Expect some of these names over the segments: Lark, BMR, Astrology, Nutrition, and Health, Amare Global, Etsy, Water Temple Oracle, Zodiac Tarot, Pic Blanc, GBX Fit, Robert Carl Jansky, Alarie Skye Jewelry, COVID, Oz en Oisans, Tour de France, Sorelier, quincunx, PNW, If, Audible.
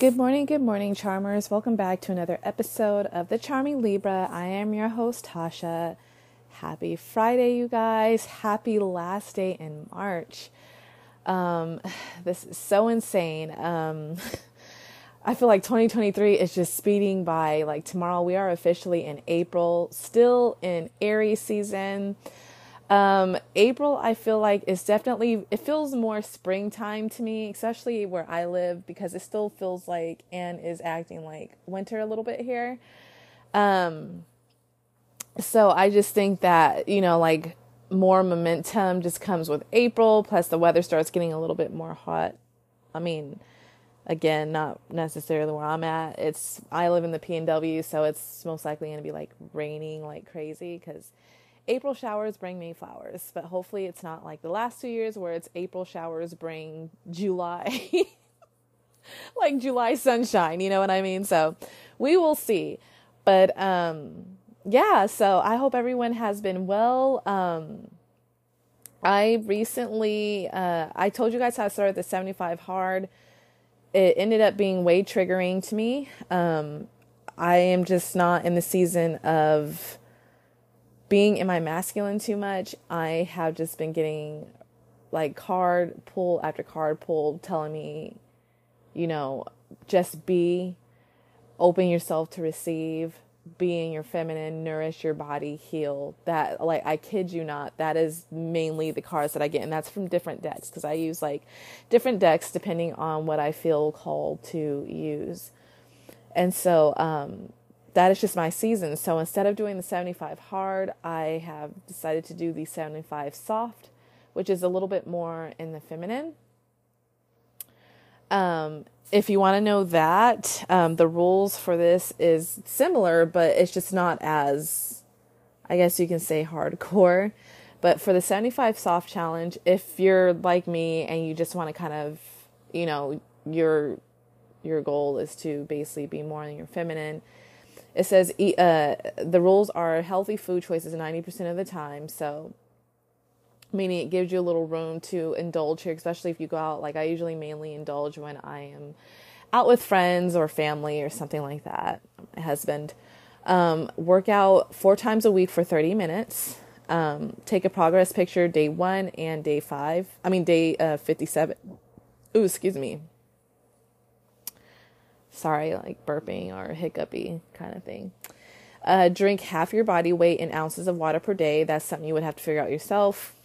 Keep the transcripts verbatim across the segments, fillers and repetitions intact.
Good morning, good morning, Charmers. Welcome back to another episode of The Charming Libra. I am your host, Tasha. Happy Friday, you guys. Happy last day in March. Um, this is so insane. Um, I feel like twenty twenty-three is just speeding by. Like tomorrow, we are officially in April, still in Aries season. Um, April, I feel like is definitely, it feels more springtime to me, especially where I live, because it still feels like, and is acting like winter a little bit here. Um, so I just think that, you know, like more momentum just comes with April. Plus the weather starts getting a little bit more hot. I mean, again, not necessarily where I'm at. It's, I live in the P N W, so it's most likely going to be like raining like crazy because April showers bring May flowers, but hopefully it's not like the last two years where it's April showers bring July, like July sunshine, you know what I mean? So we will see, but, um, yeah, so I hope everyone has been well. Um, I recently, uh, I told you guys how I started the seventy-five hard. It ended up being way triggering to me. Um, I am just not in the season of being in my masculine too much. I have just been getting like card pull after card pull telling me, you know, just be, open yourself to receive, be in your feminine, nourish your body, heal. That, like, I kid you not, that is mainly the cards that I get. And that's from different decks because I use like different decks depending on what I feel called to use. And so, um, that is just my season. So instead of doing the seventy-five hard, I have decided to do the seventy-five soft, which is a little bit more in the feminine. Um, if you want to know that, um, the rules for this is similar, but it's just not as, I guess you can say, hardcore. But for the seventy-five soft challenge, if you're like me and you just want to kind of, you know, your, your goal is to basically be more in your feminine. It says uh, the rules are healthy food choices ninety percent of the time. So meaning it gives you a little room to indulge here, especially if you go out. Like I usually mainly indulge when I am out with friends or family or something like that. My husband. Um, work out four times a week for thirty minutes. Um, take a progress picture day one and day five. I mean, day uh, fifty-seven. Ooh, excuse me. Sorry, like burping or hiccupy kind of thing. Uh, drink half your body weight in ounces of water per day. That's something you would have to figure out yourself,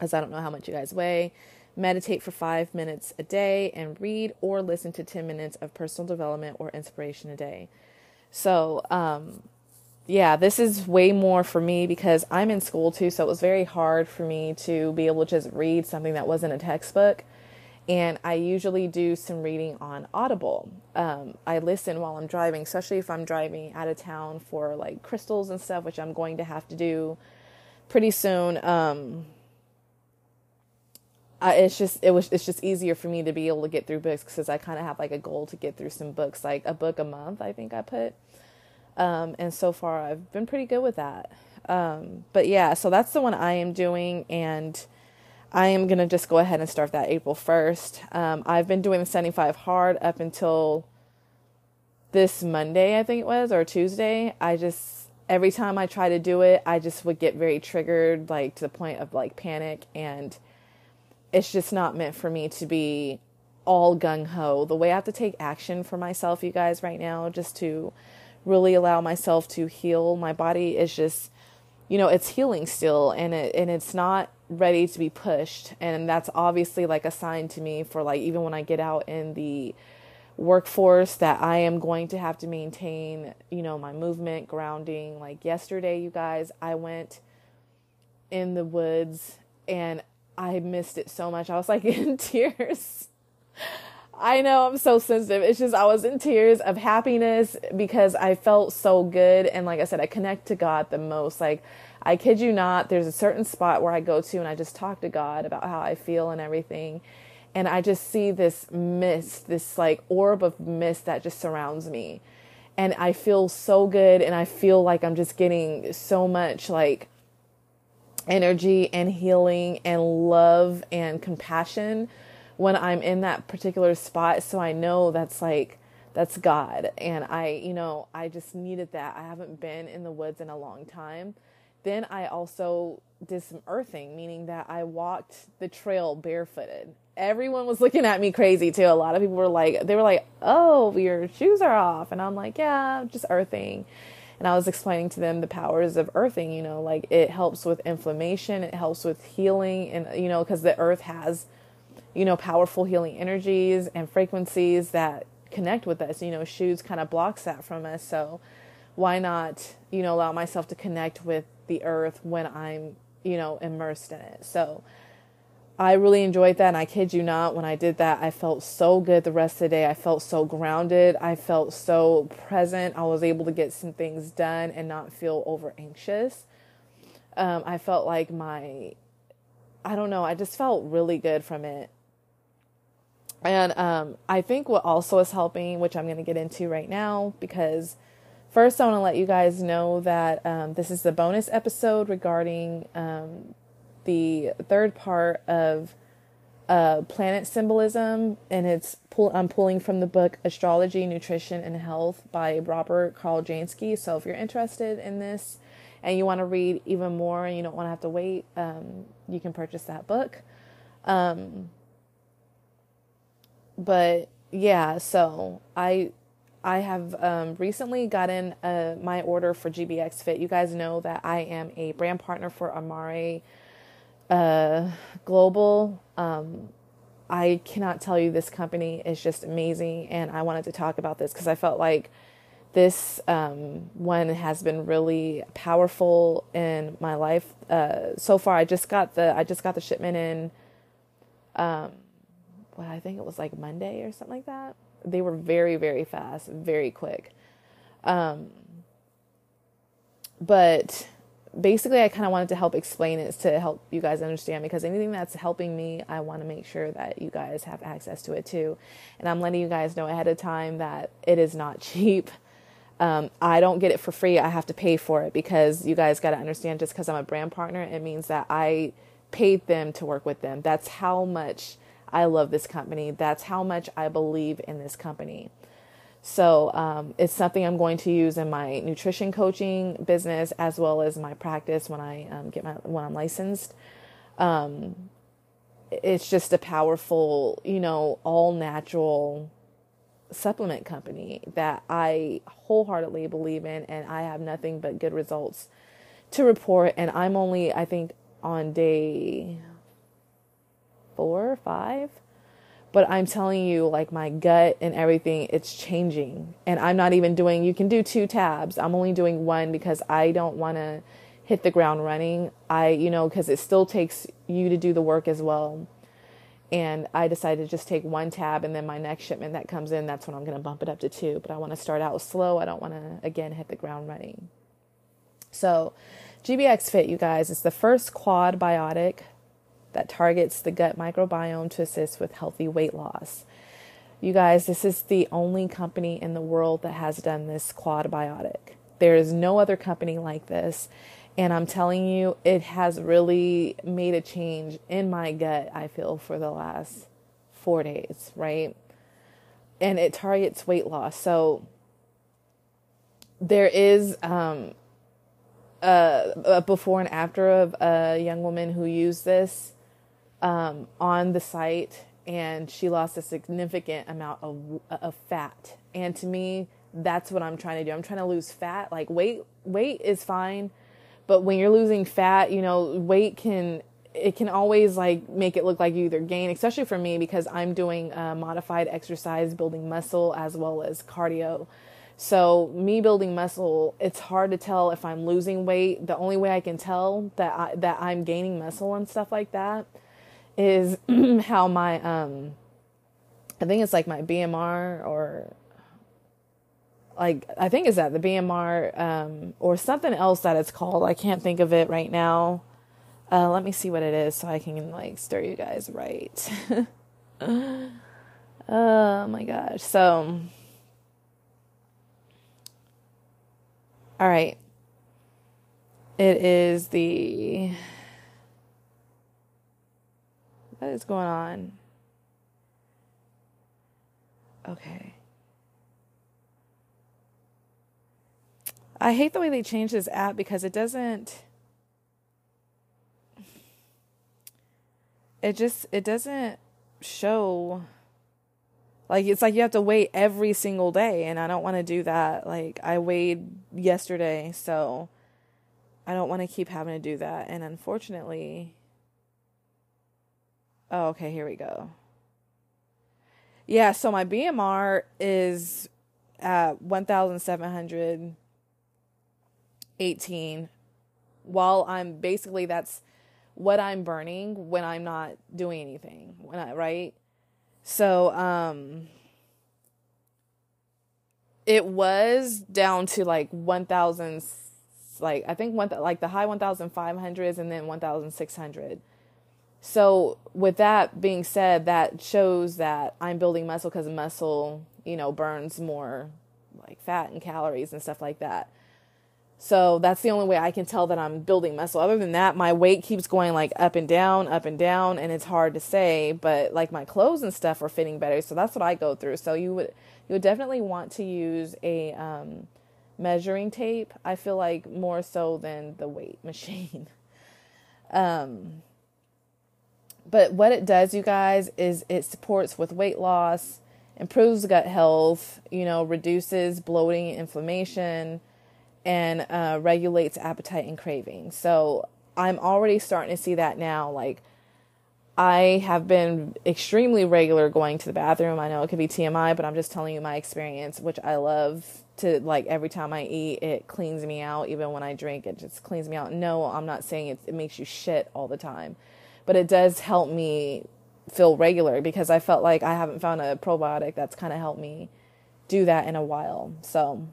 as I don't know how much you guys weigh. Meditate for five minutes a day and read or listen to ten minutes of personal development or inspiration a day. So, um, yeah, this is way more for me because I'm in school too. So it was very hard for me to be able to just read something that wasn't a textbook. And I usually do some reading on Audible. Um, I listen while I'm driving, especially if I'm driving out of town for like crystals and stuff, which I'm going to have to do pretty soon. Um, I, it's just it was it's just easier for me to be able to get through books because I kind of have like a goal to get through some books, like a book a month, I think I put. Um, and so far, I've been pretty good with that. Um, but yeah, so that's the one I am doing, and I am going to just go ahead and start that April first. Um, I've been doing the seventy-five hard up until this Monday, I think it was, or Tuesday. I just, every time I try to do it, I just would get very triggered, like to the point of like panic. And it's just not meant for me to be all gung-ho. The way I have to take action for myself, you guys, right now, just to really allow myself to heal. My body is just, you know, it's healing still, and it, and it's not ready to be pushed. And that's obviously like a sign to me for like, even when I get out in the workforce, that I am going to have to maintain, you know, my movement, grounding. Like yesterday, you guys, I went in the woods and I missed it so much. I was like in tears. I know, I'm so sensitive. It's just, I was in tears of happiness because I felt so good. And like I said, I connect to God the most. Like, I kid you not, there's a certain spot where I go to and I just talk to God about how I feel and everything. And I just see this mist, this like orb of mist that just surrounds me. And I feel so good. And I feel like I'm just getting so much like energy and healing and love and compassion when I'm in that particular spot. So I know that's like, that's God. And I, you know, I just needed that. I haven't been in the woods in a long time. Then I also did some earthing, meaning that I walked the trail barefooted. Everyone was looking at me crazy too. A lot of people were like, they were like, oh, your shoes are off. And I'm like, yeah, just earthing. And I was explaining to them the powers of earthing, you know, like it helps with inflammation, it helps with healing. And, you know, because the earth has, you know, powerful healing energies and frequencies that connect with us. You know, shoes kind of blocks that from us. So why not, you know, allow myself to connect with the earth when I'm, you know, immersed in it. So I really enjoyed that. And I kid you not, when I did that, I felt so good the rest of the day. I felt so grounded. I felt so present. I was able to get some things done and not feel over anxious. Um, I felt like my, I don't know, I just felt really good from it. And um, I think what also is helping, which I'm going to get into right now, because first I want to let you guys know that um, this is the bonus episode regarding um, the third part of uh, planet symbolism. And it's pull- I'm pulling from the book Astrology, Nutrition, and Health by Robert Carl Jansky. So if you're interested in this and you want to read even more and you don't want to have to wait, um, you can purchase that book. Um But yeah, so I I have um, recently gotten uh, my order for G B X Fit. You guys know that I am a brand partner for Amare uh, Global. Um, I cannot tell you, this company is just amazing, and I wanted to talk about this because I felt like this um, one has been really powerful in my life uh, so far. I just got the I just got the shipment in. Um, Well, I think it was like Monday or something like that. They were very, very fast, very quick. Um, but basically, I kind of wanted to help explain it to help you guys understand, because anything that's helping me, I want to make sure that you guys have access to it too. And I'm letting you guys know ahead of time that it is not cheap. Um, I don't get it for free. I have to pay for it, because you guys got to understand, just because I'm a brand partner, it means that I paid them to work with them. That's how much I love this company. That's how much I believe in this company. So um, it's something I'm going to use in my nutrition coaching business, as well as my practice when I um, get my when I'm licensed. Um, it's just a powerful, you know, all natural supplement company that I wholeheartedly believe in, and I have nothing but good results to report. And I'm only, I think, on day four or five, but I'm telling you, like, my gut and everything, it's changing. And I'm not even doing, you can do two tabs. I'm only doing one because I don't want to hit the ground running. I, you know, because it still takes you to do the work as well. And I decided to just take one tab, and then my next shipment that comes in, that's when I'm going to bump it up to two. But I want to start out slow. I don't want to, again, hit the ground running. So G B X Fit, you guys, it's the first quad biotic that targets the gut microbiome to assist with healthy weight loss. You guys, this is the only company in the world that has done this quad biotic. There is no other company like this. And I'm telling you, it has really made a change in my gut, I feel, for the last four days, right? And it targets weight loss. So there is um, a, a before and after of a young woman who used this um, on the site, and she lost a significant amount of, of fat. And to me, that's what I'm trying to do. I'm trying to lose fat. Like weight, weight is fine. But when you're losing fat, you know, weight can, it can always like make it look like you either gain, especially for me, because I'm doing uh, modified exercise, building muscle as well as cardio. So me building muscle, it's hard to tell if I'm losing weight. The only way I can tell that I, that I'm gaining muscle and stuff like that is how my, um, I think it's like my B M R or like, I think it's at the B M R, um, or something else that it's called. I can't think of it right now. Uh, let me see what it is so I can like stir you guys right. Oh my gosh. So, all right. It is the, what is going on? Okay. I hate the way they changed this app because it doesn't, it just, it doesn't show, like, it's like you have to weigh every single day, and I don't want to do that. Like, I weighed yesterday, so I don't want to keep having to do that. And unfortunately, oh, okay, here we go. Yeah, so my B M R is at one thousand seven hundred. eighteen, while I'm basically, that's what I'm burning when I'm not doing anything, when I, right? So, um, it was down to like one thousand, like, I think one, like the high fifteen hundreds and then one thousand six hundred. So with that being said, that shows that I'm building muscle because muscle, you know, burns more like fat and calories and stuff like that. So that's the only way I can tell that I'm building muscle. Other than that, my weight keeps going like up and down, up and down. And it's hard to say, but like my clothes and stuff are fitting better. So that's what I go through. So you would, you would definitely want to use a, um, measuring tape. I feel like more so than the weight machine. um, but what it does, you guys, is it supports with weight loss, improves gut health, you know, reduces bloating and inflammation, and uh, regulates appetite and craving. So I'm already starting to see that now. Like, I have been extremely regular going to the bathroom. I know it could be T M I, but I'm just telling you my experience, which I love to, like, every time I eat, it cleans me out. Even when I drink, it just cleans me out. No, I'm not saying it, it makes you shit all the time, but it does help me feel regular because I felt like I haven't found a probiotic that's kind of helped me do that in a while. So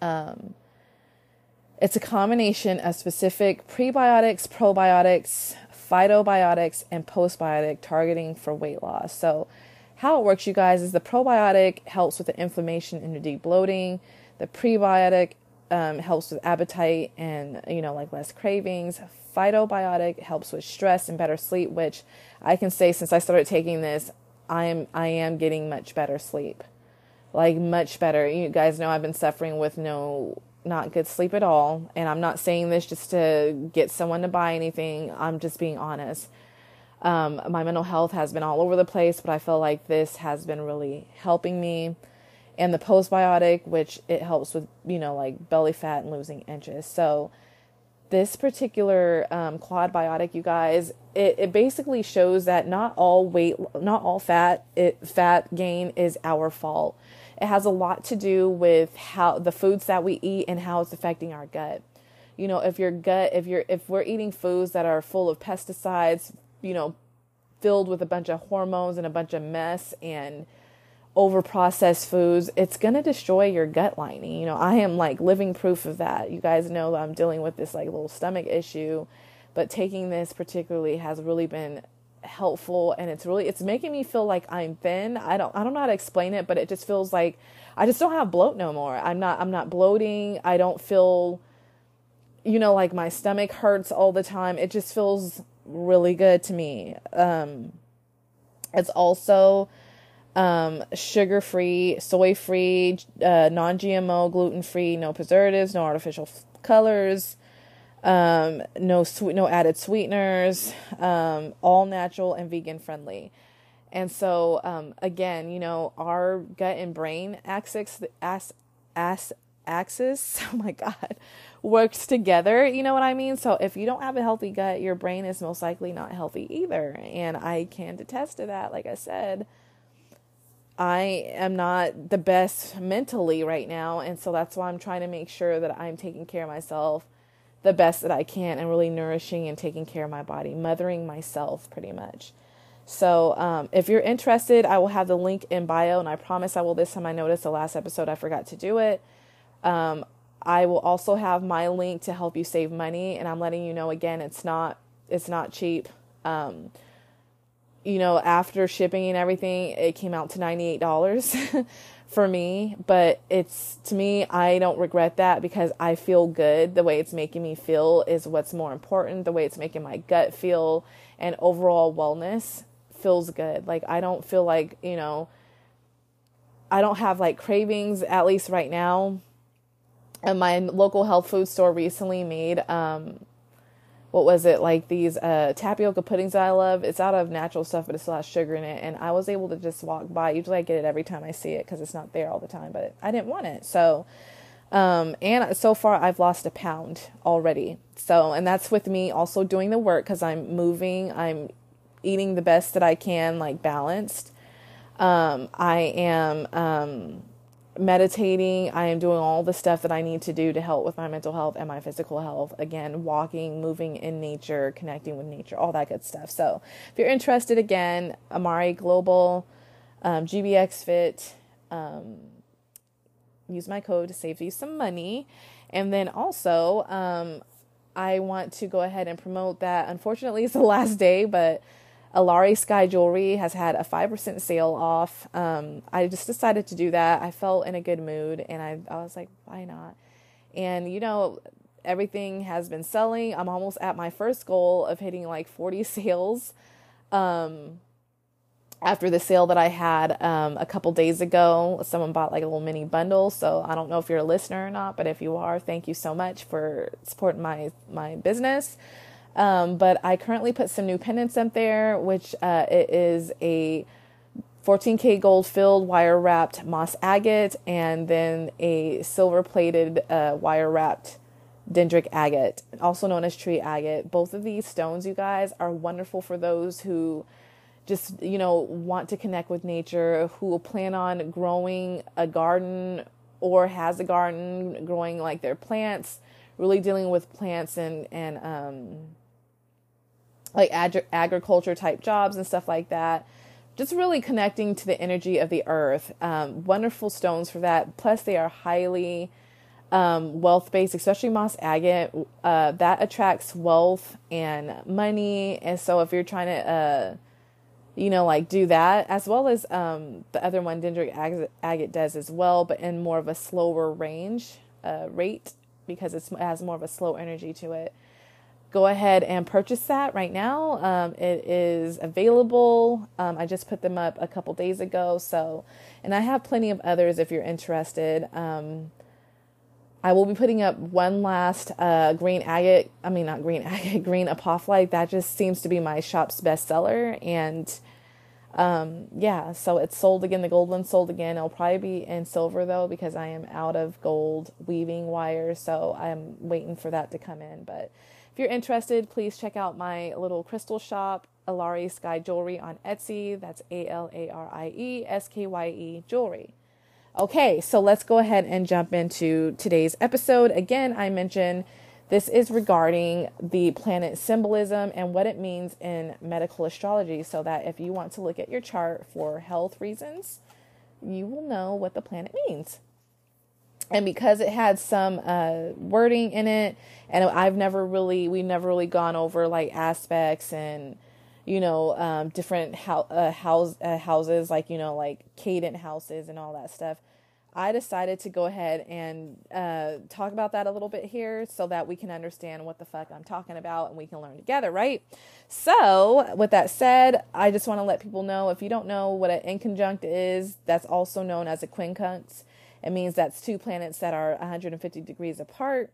Um, it's a combination of specific prebiotics, probiotics, phytobiotics, and postbiotic targeting for weight loss. So how it works, you guys, is the probiotic helps with the inflammation and the bloating. The prebiotic um, helps with appetite and, you know, like less cravings. Phytobiotic helps with stress and better sleep, which I can say since I started taking this, I am, I am getting much better sleep. Like much better. You guys know I've been suffering with no, not good sleep at all. And I'm not saying this just to get someone to buy anything. I'm just being honest. Um, my mental health has been all over the place, but I feel like this has been really helping me. And the postbiotic, which it helps with, you know, like belly fat and losing inches. So this particular um, quad biotic, you guys, it, it basically shows that not all weight, not all fat, it, fat gain is our fault. It has a lot to do with how the foods that we eat and how it's affecting our gut. You know, if your gut, if you're, if we're eating foods that are full of pesticides, you know, filled with a bunch of hormones and a bunch of mess and overprocessed foods, it's going to destroy your gut lining. You know, I am like living proof of that. You guys know that I'm dealing with this like little stomach issue, but taking this particularly has really been helpful, and it's really, it's making me feel like I'm thin. I don't, I don't know how to explain it, but it just feels like I just don't have bloat no more. I'm not, I'm not bloating. I don't feel, you know, like my stomach hurts all the time. It just feels really good to me. Um, it's also, um, sugar-free, soy-free, uh, non-G M O, gluten-free, no preservatives, no artificial f- colors, um, no sweet, no added sweeteners, um, all natural and vegan friendly. And so, um, again, you know, our gut and brain axis, as, as, axis, oh my God, works together. You know what I mean? So if you don't have a healthy gut, your brain is most likely not healthy either. And I can attest to that. Like I said, I am not the best mentally right now. And so that's why I'm trying to make sure that I'm taking care of myself the best that I can and really nourishing and taking care of my body, mothering myself pretty much. So um, if you're interested, I will have the link in bio, and I promise I will this time. I noticed the last episode I forgot to do it. Um, I will also have my link to help you save money. And I'm letting you know, again, it's not, it's not cheap. Um, you know, after shipping and everything, it came out to ninety-eight dollars for me, but it's, to me, I don't regret that because I feel good. The way it's making me feel is what's more important. The way it's making my gut feel and overall wellness feels good. Like, I don't feel like, you know, I don't have like cravings, at least right now. And my local health food store recently made, um, what was it, like these uh, tapioca puddings that I love. It's out of natural stuff, but it still has sugar in it. And I was able to just walk by. Usually I get it every time I see it because it's not there all the time, but I didn't want it. So, um, and so far I've lost a pound already. So, and that's with me also doing the work because I'm moving. I'm eating the best that I can, like balanced. Um, I am... Um, meditating. I am doing all the stuff that I need to do to help with my mental health and my physical health. Again, walking, moving in nature, connecting with nature, all that good stuff. So if you're interested, again, Amare Global, um, G B X Fit, um, use my code to save you some money. And then also, um, I want to go ahead and promote that. Unfortunately, it's the last day, but Alarie Skye Jewelry has had a five percent sale off. Um, I just decided to do that. I felt in a good mood, and I, I was like, why not? And, you know, everything has been selling. I'm almost at my first goal of hitting like forty sales um, after the sale that I had um, a couple days ago. Someone bought like a little mini bundle, so I don't know if you're a listener or not, but if you are, thank you so much for supporting my, my business. Um, but I currently put some new pendants up there, which, uh, it is a fourteen K gold filled wire wrapped moss agate, and then a silver plated, uh, wire wrapped dendritic agate, also known as tree agate. Both of these stones, you guys, are wonderful for those who just, you know, want to connect with nature, who plan on growing a garden or has a garden, growing like their plants, really dealing with plants and, and, um, like ag- agriculture type jobs and stuff like that. Just really connecting to the energy of the earth. Um, wonderful stones for that. Plus they are highly, um, wealth based, especially moss agate, uh, that attracts wealth and money. And so if you're trying to, uh, you know, like do that as well as, um, the other one dendritic ag- agate does as well, but in more of a slower range, uh, rate, because it's, it has more of a slow energy to it. Go ahead and purchase that right now. Um, it is available. Um, I just put them up a couple days ago. So, and I have plenty of others if you're interested. Um, I will be putting up one last uh, green agate. I mean, not green agate, green apophyllite. That just seems to be my shop's bestseller. And um, yeah, so it's sold again. The gold one's sold again. It'll probably be in silver though, because I am out of gold weaving wire. So I'm waiting for that to come in, but if you're interested, please check out my little crystal shop, Alarie Skye Jewelry on Etsy. That's A L A R I E S K Y E Jewelry. Okay, so let's go ahead and jump into today's episode. Again, I mentioned This is regarding the planet symbolism and what it means in medical astrology, so that if you want to look at your chart for health reasons, you will know what the planet means. And because it had some uh, wording in it, and I've never really, we've never really gone over like aspects and, you know, um, different ho- uh, house, uh, houses, like, you know, like cadent houses and all that stuff. I decided to go ahead and uh, talk about that a little bit here so that we can understand what the fuck I'm talking about and we can learn together, right? So with that said, I just want to let people know, if you don't know what an inconjunct is, that's also known as a quincunx. It means that's two planets that are one hundred fifty degrees apart.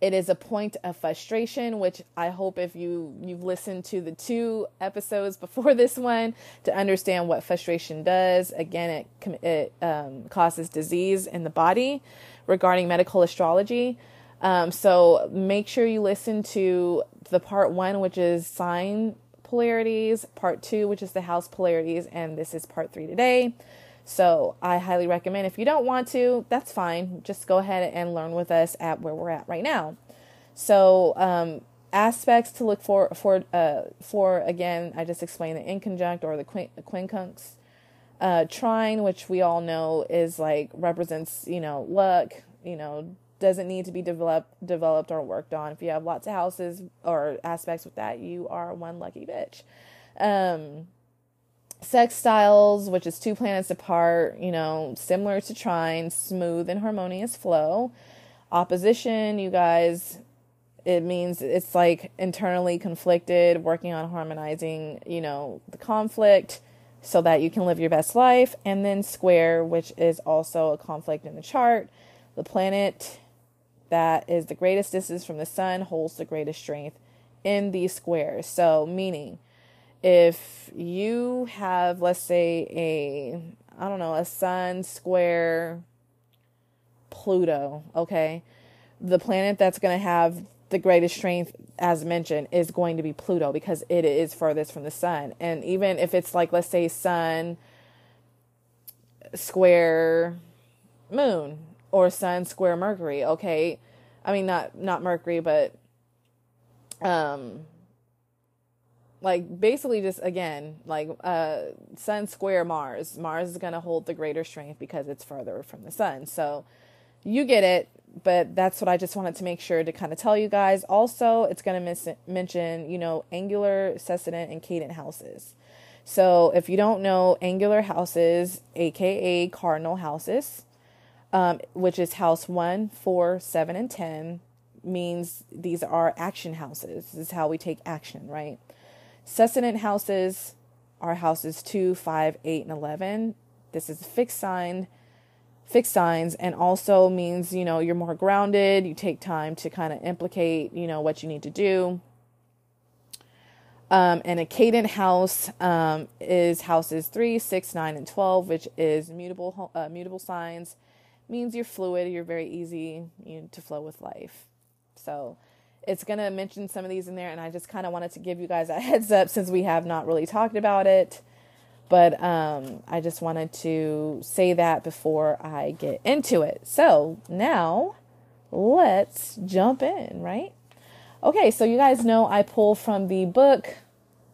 It is a point of frustration, which I hope if you, you've listened to the two episodes before this one to understand what frustration does. Again, it, it um, causes disease in the body regarding medical astrology. Um, so make sure you listen to the part one, which is sign polarities, part two, which is the house polarities, and this is part three today. So I highly recommend, if you don't want to, that's fine. Just go ahead and learn with us at where we're at right now. So um, aspects to look for, for, uh, for, again, I just explained the inconjunct or the quin- quincunx. Uh, trine, which we all know is like represents, you know, luck, you know, doesn't need to be developed, developed or worked on. If you have lots of houses or aspects with that, you are one lucky bitch. Um, Sextiles, which is two planets apart, you know, similar to trine, smooth and harmonious flow. Opposition, you guys, it means it's like internally conflicted, working on harmonizing, you know, the conflict so that you can live your best life. And then square, which is also a conflict in the chart. The planet that is the greatest distance from the sun holds the greatest strength in these squares. So meaning, if you have, let's say, a, I don't know, a sun square Pluto, okay, the planet that's going to have the greatest strength, as mentioned, is going to be Pluto because it is furthest from the sun. And even if it's like, let's say, sun square moon or sun square Mercury, okay, I mean, not, not Mercury, but, um, like basically just, again, like uh, sun square Mars. Mars is going to hold the greater strength because it's further from the sun. So you get it, but that's what I just wanted to make sure to kind of tell you guys. Also, it's going to mis- mention, you know, angular, sextant, and cadent houses. So if you don't know, angular houses, a k a cardinal houses, um, which is house one, four, seven, and ten, means these are action houses. This is how we take action, right? Sextant houses are houses two, five, eight, and eleven. This is fixed sign, fixed signs, and also means, you know, you're more grounded. You take time to kind of implicate, you know, what you need to do. Um, and a cadent house um, is houses three, six, nine, and twelve, which is mutable, uh, mutable signs. Means you're fluid, you're very easy, you know, to flow with life. So it's going to mention some of these in there, and I just kind of wanted to give you guys a heads up since we have not really talked about it. But um, I just wanted to say that before I get into it. So now let's jump in, right? Okay, so you guys know I pull from the book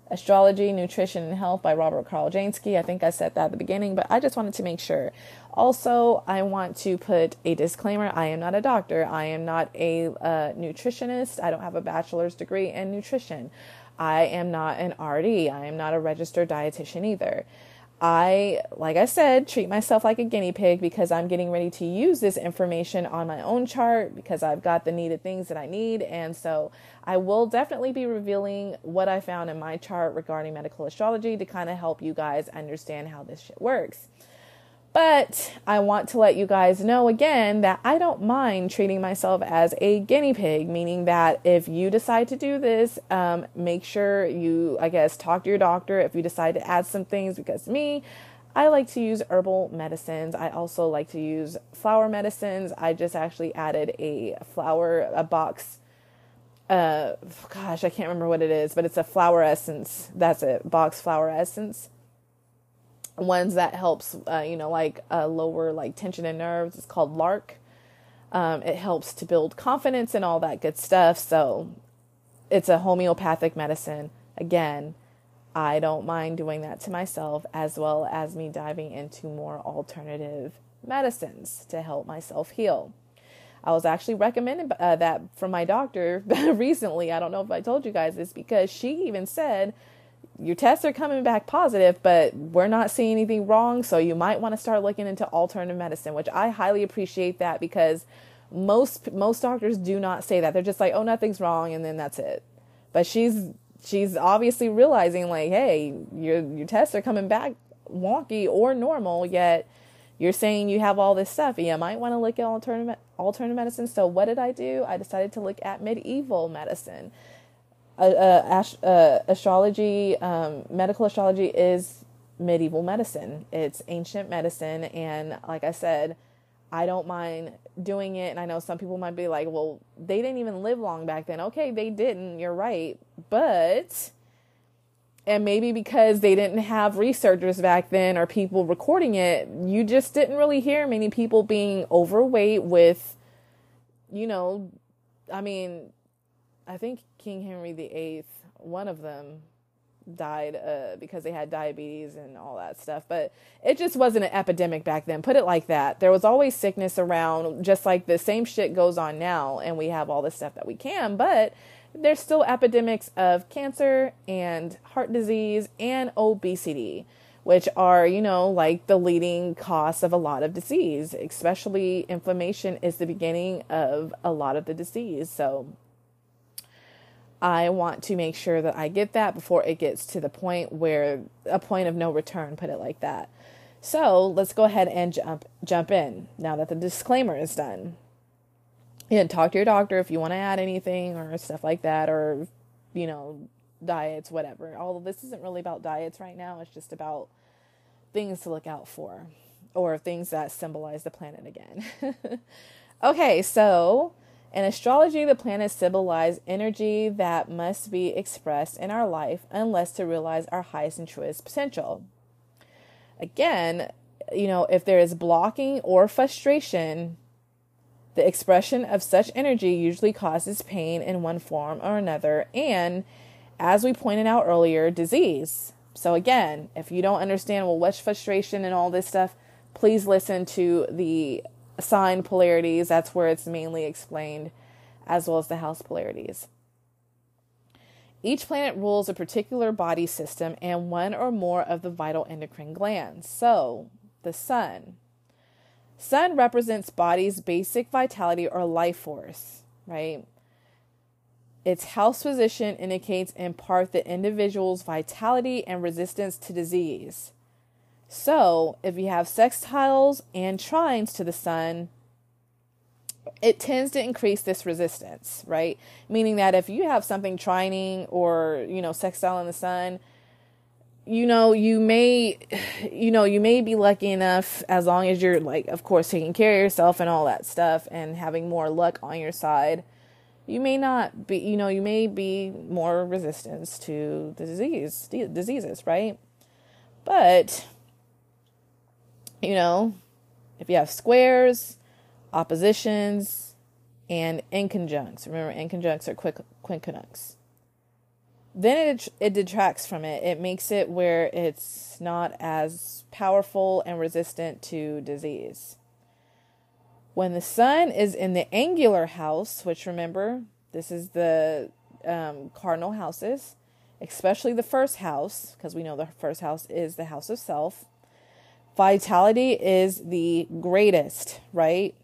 Astrology, Nutrition, and Health by Robert Carl Jansky. I think I said that at the beginning, but I just wanted to make sure. Also, I want to put a disclaimer. I am not a doctor. I am not a uh, nutritionist. I don't have a bachelor's degree in nutrition. I am not an R D. I am not a registered dietitian either. I, like I said, treat myself like a guinea pig because I'm getting ready to use this information on my own chart because I've got the needed things that I need. And so I will definitely be revealing what I found in my chart regarding medical astrology to kind of help you guys understand how this shit works. But I want to let you guys know again that I don't mind treating myself as a guinea pig, meaning that if you decide to do this, um, make sure you, I guess, talk to your doctor if you decide to add some things, because me, I like to use herbal medicines. I also like to use flower medicines. I just actually added a flower, a box, uh, gosh, I can't remember what it is, but it's a flower essence. That's it, box flower essence. Ones that helps, uh, you know, like uh, lower like tension and nerves. It's called Lark. Um, it helps to build confidence and all that good stuff. So it's a homeopathic medicine. Again, I don't mind doing that to myself, as well as me diving into more alternative medicines to help myself heal. I was actually recommended uh, that from my doctor recently. I don't know if I told you guys this, because she even said, your tests are coming back positive, but we're not seeing anything wrong, so you might want to start looking into alternative medicine, which I highly appreciate that, because most most doctors do not say that. They're just like, oh, nothing's wrong, and then that's it. But she's she's obviously realizing, like, hey, your your tests are coming back wonky or normal, yet you're saying you have all this stuff. You might want to look at alternative alternative medicine. So what did I do? I decided to look at medieval medicine. Uh, uh, ast- uh, astrology, um, medical astrology is medieval medicine. It's ancient medicine. And like I said, I don't mind doing it. And I know some people might be like, well, they didn't even live long back then. Okay, they didn't. You're right. But... and maybe because they didn't have researchers back then or people recording it, you just didn't really hear many people being overweight with, you know, I mean, I think King Henry the Eighth, one of them died uh, because they had diabetes and all that stuff. But it just wasn't an epidemic back then. Put it like that. There was always sickness around, just like the same shit goes on now. And we have all this stuff that we can, but there's still epidemics of cancer and heart disease and obesity, which are, you know, like the leading cause of a lot of disease, especially inflammation is the beginning of a lot of the disease. So I want to make sure that I get that before it gets to the point where a point of no return, put it like that. So let's go ahead and jump, jump in now that the disclaimer is done. Yeah, talk to your doctor if you want to add anything or stuff like that, or, you know, diets, whatever. Although this isn't really about diets right now. It's just about things to look out for, or things that symbolize the planet again. Okay, so in astrology, the planets symbolize energy that must be expressed in our life unless to realize our highest and truest potential. Again, you know, if there is blocking or frustration, the expression of such energy usually causes pain in one form or another, and, as we pointed out earlier, disease. So again, if you don't understand, well, what's frustration and all this stuff, please listen to the sign polarities. That's where it's mainly explained, as well as the house polarities. Each planet rules a particular body system and one or more of the vital endocrine glands. So, the sun. Sun represents body's basic vitality or life force, right? Its house position indicates in part the individual's vitality and resistance to disease. So if you have sextiles and trines to the sun, it tends to increase this resistance, right? Meaning that if you have something trining or, you know, sextile in the sun, you know, you may, you know, you may be lucky enough, as long as you're, like, of course, taking care of yourself and all that stuff and having more luck on your side. You may not be, you know, you may be more resistance to the disease, diseases, right? But, you know, if you have squares, oppositions, and inconjuncts, remember, inconjuncts are quick, quincunx. Then it it detracts from it. It makes it where it's not as powerful and resistant to disease. When the sun is in the angular house, which, remember, this is the um, cardinal houses, especially the first house, because we know the first house is the house of self, vitality is the greatest, right?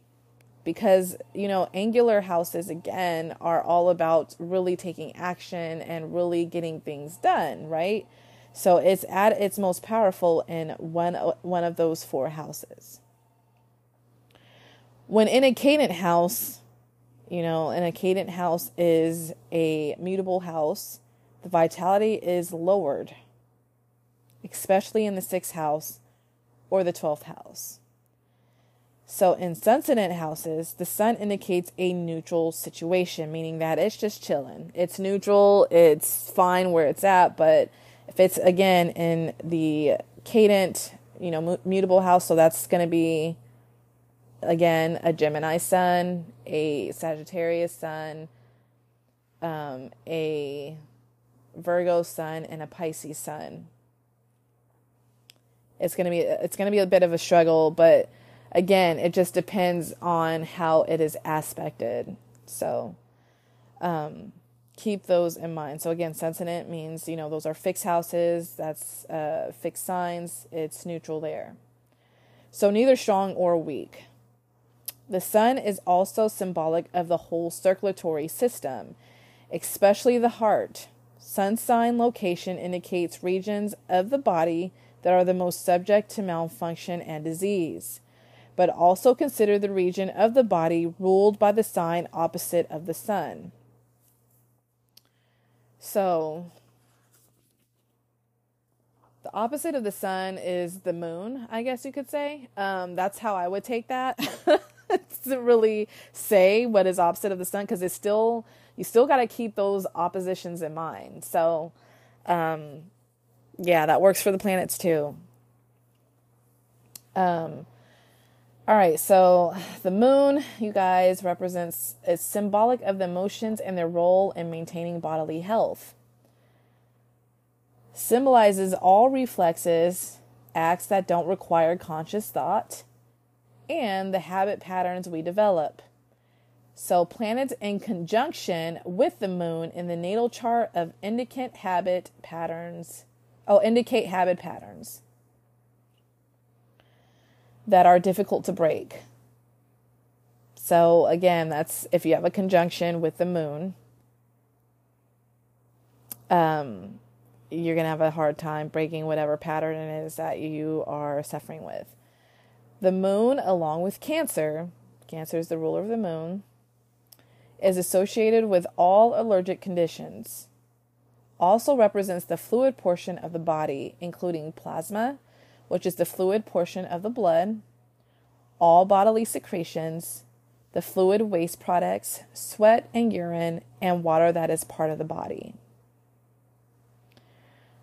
Because, you know, angular houses, again, are all about really taking action and really getting things done, right? So it's at its most powerful in one, one of those four houses. When in a cadent house, you know, in a cadent house is a mutable house, the vitality is lowered, especially in the sixth house or the twelfth house. So in sunsonant houses, the sun indicates a neutral situation, meaning that it's just chilling. It's neutral. It's fine where it's at. But if it's, again, in the cadent, you know, mutable house, so that's going to be again, a Gemini sun, a Sagittarius sun, um, a Virgo sun, and a Pisces sun. It's going to be, it's going to be a bit of a struggle, but again, it just depends on how it is aspected. So, um, keep those in mind. So again, sentient means, you know, those are fixed houses. That's, uh, fixed signs. It's neutral there. So neither strong or weak. The sun is also symbolic of the whole circulatory system, especially the heart. Sun sign location indicates regions of the body that are the most subject to malfunction and disease, but also consider the region of the body ruled by the sign opposite of the sun. So, the opposite of the sun is the moon, I guess you could say. Um, that's how I would take that. To really say what is opposite of the sun, because it's still, you still got to keep those oppositions in mind. So, um, yeah, that works for the planets too. Um, All right, so the moon, you guys, represents, is symbolic of the emotions and their role in maintaining bodily health. Symbolizes all reflexes, acts that don't require conscious thought, and the habit patterns we develop. So planets in conjunction with the moon in the natal chart of indicate habit patterns, oh, indicate habit patterns. that are difficult to break. So again, that's if you have a conjunction with the moon, um, you're going to have a hard time breaking whatever pattern it is that you are suffering with. The moon, along with Cancer, Cancer is the ruler of the moon, is associated with all allergic conditions. Also represents the fluid portion of the body, including plasma, which is the fluid portion of the blood, all bodily secretions, the fluid waste products, sweat and urine, and water that is part of the body.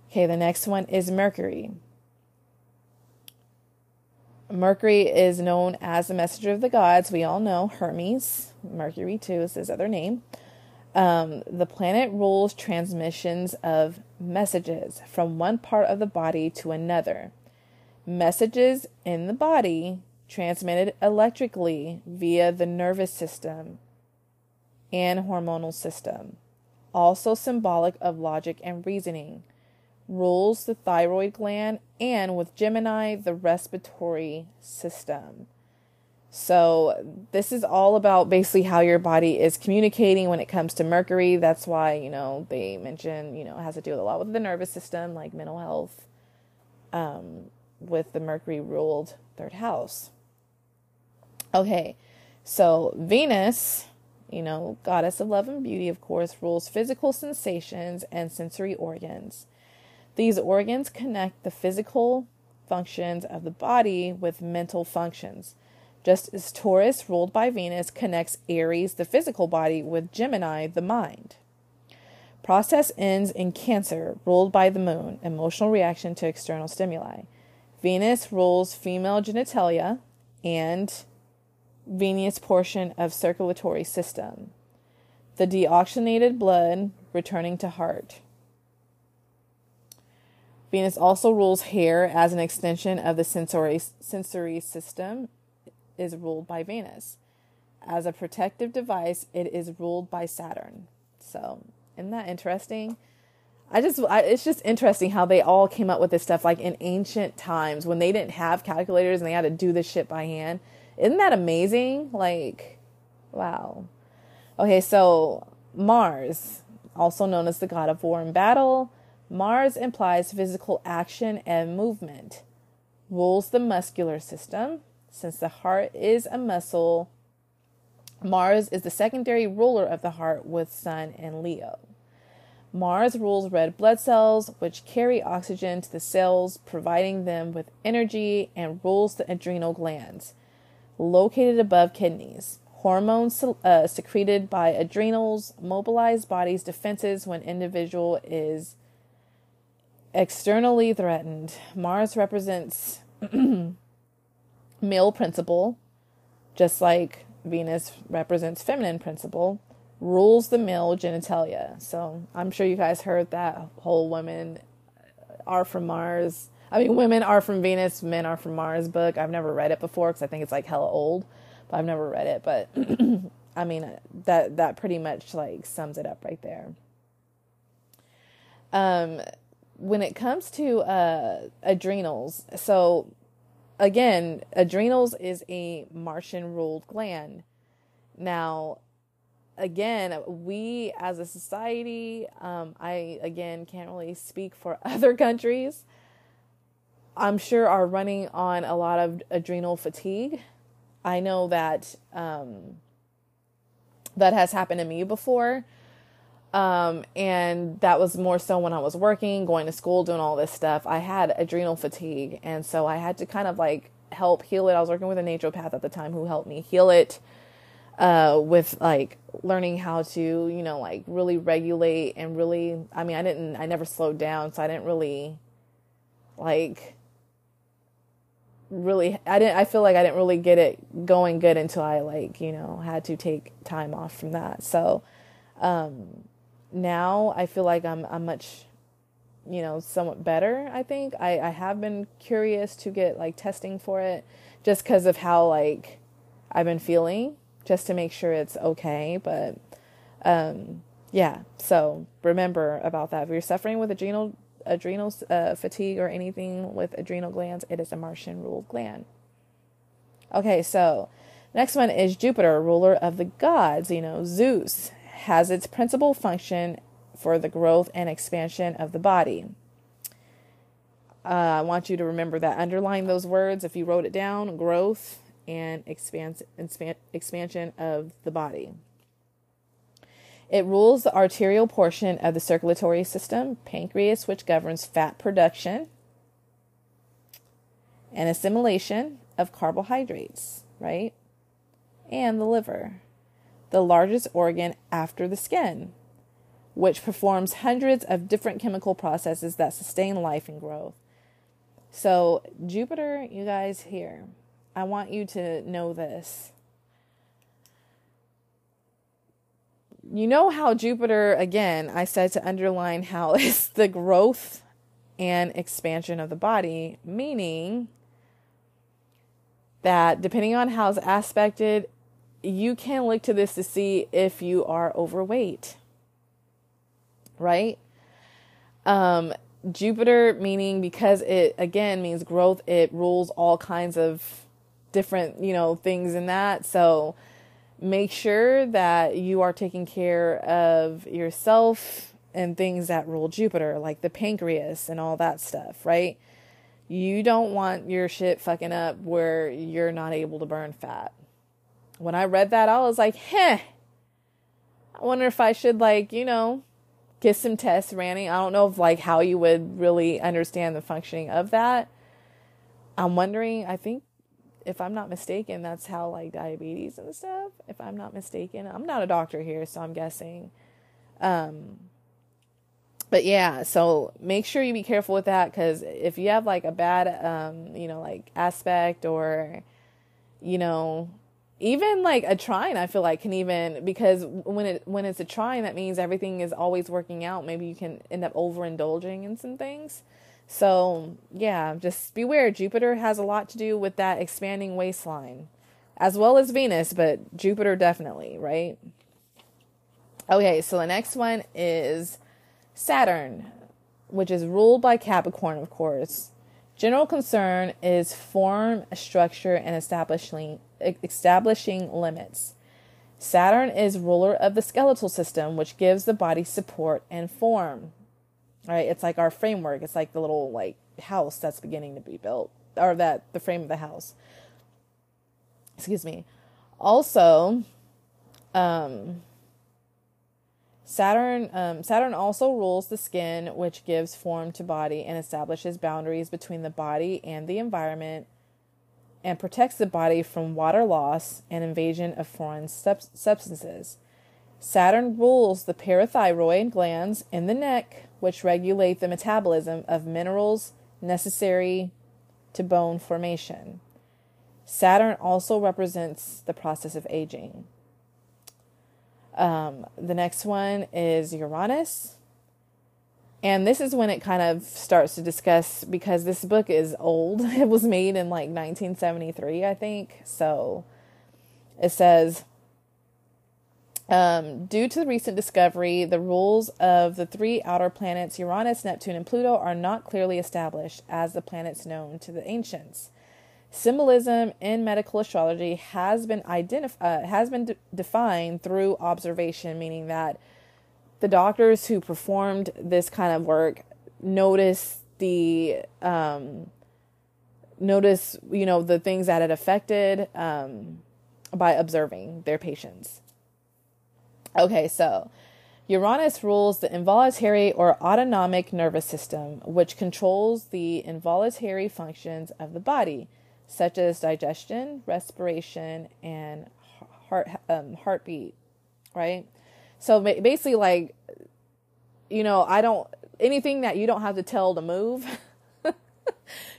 Okay, the next one is Mercury. Mercury is known as the messenger of the gods. We all know Hermes. Mercury, too, is his other name. Um, the planet rules transmissions of messages from one part of the body to another. Messages in the body transmitted electrically via the nervous system and hormonal system. Also symbolic of logic and reasoning. Rules the thyroid gland and, with Gemini, the respiratory system. So this is all about basically how your body is communicating when it comes to Mercury. That's why, you know, they mention, you know, it has to do a lot with the nervous system, like mental health. Um... with the Mercury ruled third house. Okay, so Venus, you know, goddess of love and beauty, of course, rules physical sensations and sensory organs. These organs connect the physical functions of the body with mental functions. Just as Taurus, ruled by Venus, connects Aries, the physical body, with Gemini, the mind. Process ends in Cancer, ruled by the moon, emotional reaction to external stimuli. Venus rules female genitalia and venous portion of circulatory system. The deoxygenated blood returning to heart. Venus also rules hair as an extension of the sensory, sensory system. It is ruled by Venus. As a protective device, it is ruled by Saturn. So, isn't that interesting? I just, I, it's just interesting how they all came up with this stuff, like in ancient times when they didn't have calculators and they had to do this shit by hand. Isn't that amazing? Like, wow. Okay, so Mars, also known as the god of war and battle. Mars implies physical action and movement. Rules the muscular system. Since the heart is a muscle, Mars is the secondary ruler of the heart with Sun and Leo. Mars rules red blood cells, which carry oxygen to the cells, providing them with energy, and rules the adrenal glands, located above kidneys. Hormones uh, secreted by adrenals mobilize body's defenses when individual is externally threatened. Mars represents male principle, just like Venus represents feminine principle, rules the male genitalia. So I'm sure you guys heard that whole women are from Mars. I mean, women are from Venus, men are from Mars book. I've never read it before because I think it's like hella old, but I've never read it. But I mean, that, that pretty much like sums it up right there. Um, when it comes to, uh, adrenals, so again, adrenals is a Martian ruled gland. Now, again, we as a society, um, I, again, can't really speak for other countries, I'm sure are running on a lot of adrenal fatigue. I know that, um, that has happened to me before. Um, and that was more so when I was working, going to school, doing all this stuff. I had adrenal fatigue. And so I had to kind of like help heal it. I was working with a naturopath at the time who helped me heal it, uh, with like learning how to, you know, like really regulate and really, I mean, I didn't, I never slowed down. So I didn't really like really, I didn't, I feel like I didn't really get it going good until I like, you know, had to take time off from that. So, um, now I feel like I'm, I'm much, you know, somewhat better. I think I, I have been curious to get like testing for it just because of how like I've been feeling, just to make sure it's okay. But, um, yeah. So remember about that. If you're suffering with adrenal, adrenal, uh, fatigue or anything with adrenal glands, it is a Martian ruled gland. Okay. So next one is Jupiter, ruler of the gods, you know, Zeus, has its principal function for the growth and expansion of the body. Uh, I want you to remember that. Underline those words if you wrote it down, growth and expans- expans- expansion of the body. It rules the arterial portion of the circulatory system, pancreas, which governs fat production and assimilation of carbohydrates, right? And the liver, the largest organ after the skin, which performs hundreds of different chemical processes that sustain life and growth. So Jupiter, you guys here, I want you to know this. You know how Jupiter, again, I said to underline how it's the growth and expansion of the body, meaning that depending on how it's aspected, you can look to this to see if you are overweight, right? Um, Jupiter, meaning because it, again, means growth, it rules all kinds of different, you know, things in that. So make sure that you are taking care of yourself and things that rule Jupiter, like the pancreas and all that stuff, right? You don't want your shit fucking up where you're not able to burn fat. When I read that, I was like, heh, I wonder if I should like, you know, get some tests, Randy. I don't know if like how you would really understand the functioning of that. I'm wondering, I think if I'm not mistaken, that's how like diabetes and stuff, if I'm not mistaken, I'm not a doctor here, so I'm guessing. Um, but yeah, so make sure you be careful with that. 'Cause if you have like a bad, um, you know, like aspect or, you know, even like a trine, I feel like can even, because when it, when it's a trine, that means everything is always working out. Maybe you can end up overindulging in some things. So yeah, just beware. Jupiter has a lot to do with that expanding waistline as well as Venus, but Jupiter definitely, right? Okay. So the next one is Saturn, which is ruled by Capricorn, of course. General concern is form, structure, and establishing establishing limits. Saturn is ruler of the skeletal system, which gives the body support and form. All right, it's like our framework. It's like the little like house that's beginning to be built, or that the frame of the house. Excuse me. Also, um, Saturn, um, Saturn also rules the skin, which gives form to body and establishes boundaries between the body and the environment, and protects the body from water loss and invasion of foreign sub- substances. Saturn rules the parathyroid glands in the neck, which regulate the metabolism of minerals necessary to bone formation. Saturn also represents the process of aging. Um, the next one is Uranus. And this is when it kind of starts to discuss, because this book is old. It was made in like nineteen seventy-three, I think. So it says, um, due to the recent discovery, the rules of the three outer planets, Uranus, Neptune, and Pluto, are not clearly established as the planets known to the ancients. Symbolism in medical astrology has been identif- uh, has been de- defined through observation, meaning that the doctors who performed this kind of work noticed the um, notice you know the things that it affected um, by observing their patients. Okay, so Uranus rules the involuntary or autonomic nervous system, which controls the involuntary functions of the body, such as digestion, respiration, and heart um, heartbeat, right? So basically, like, you know, I don't, anything that you don't have to tell to move,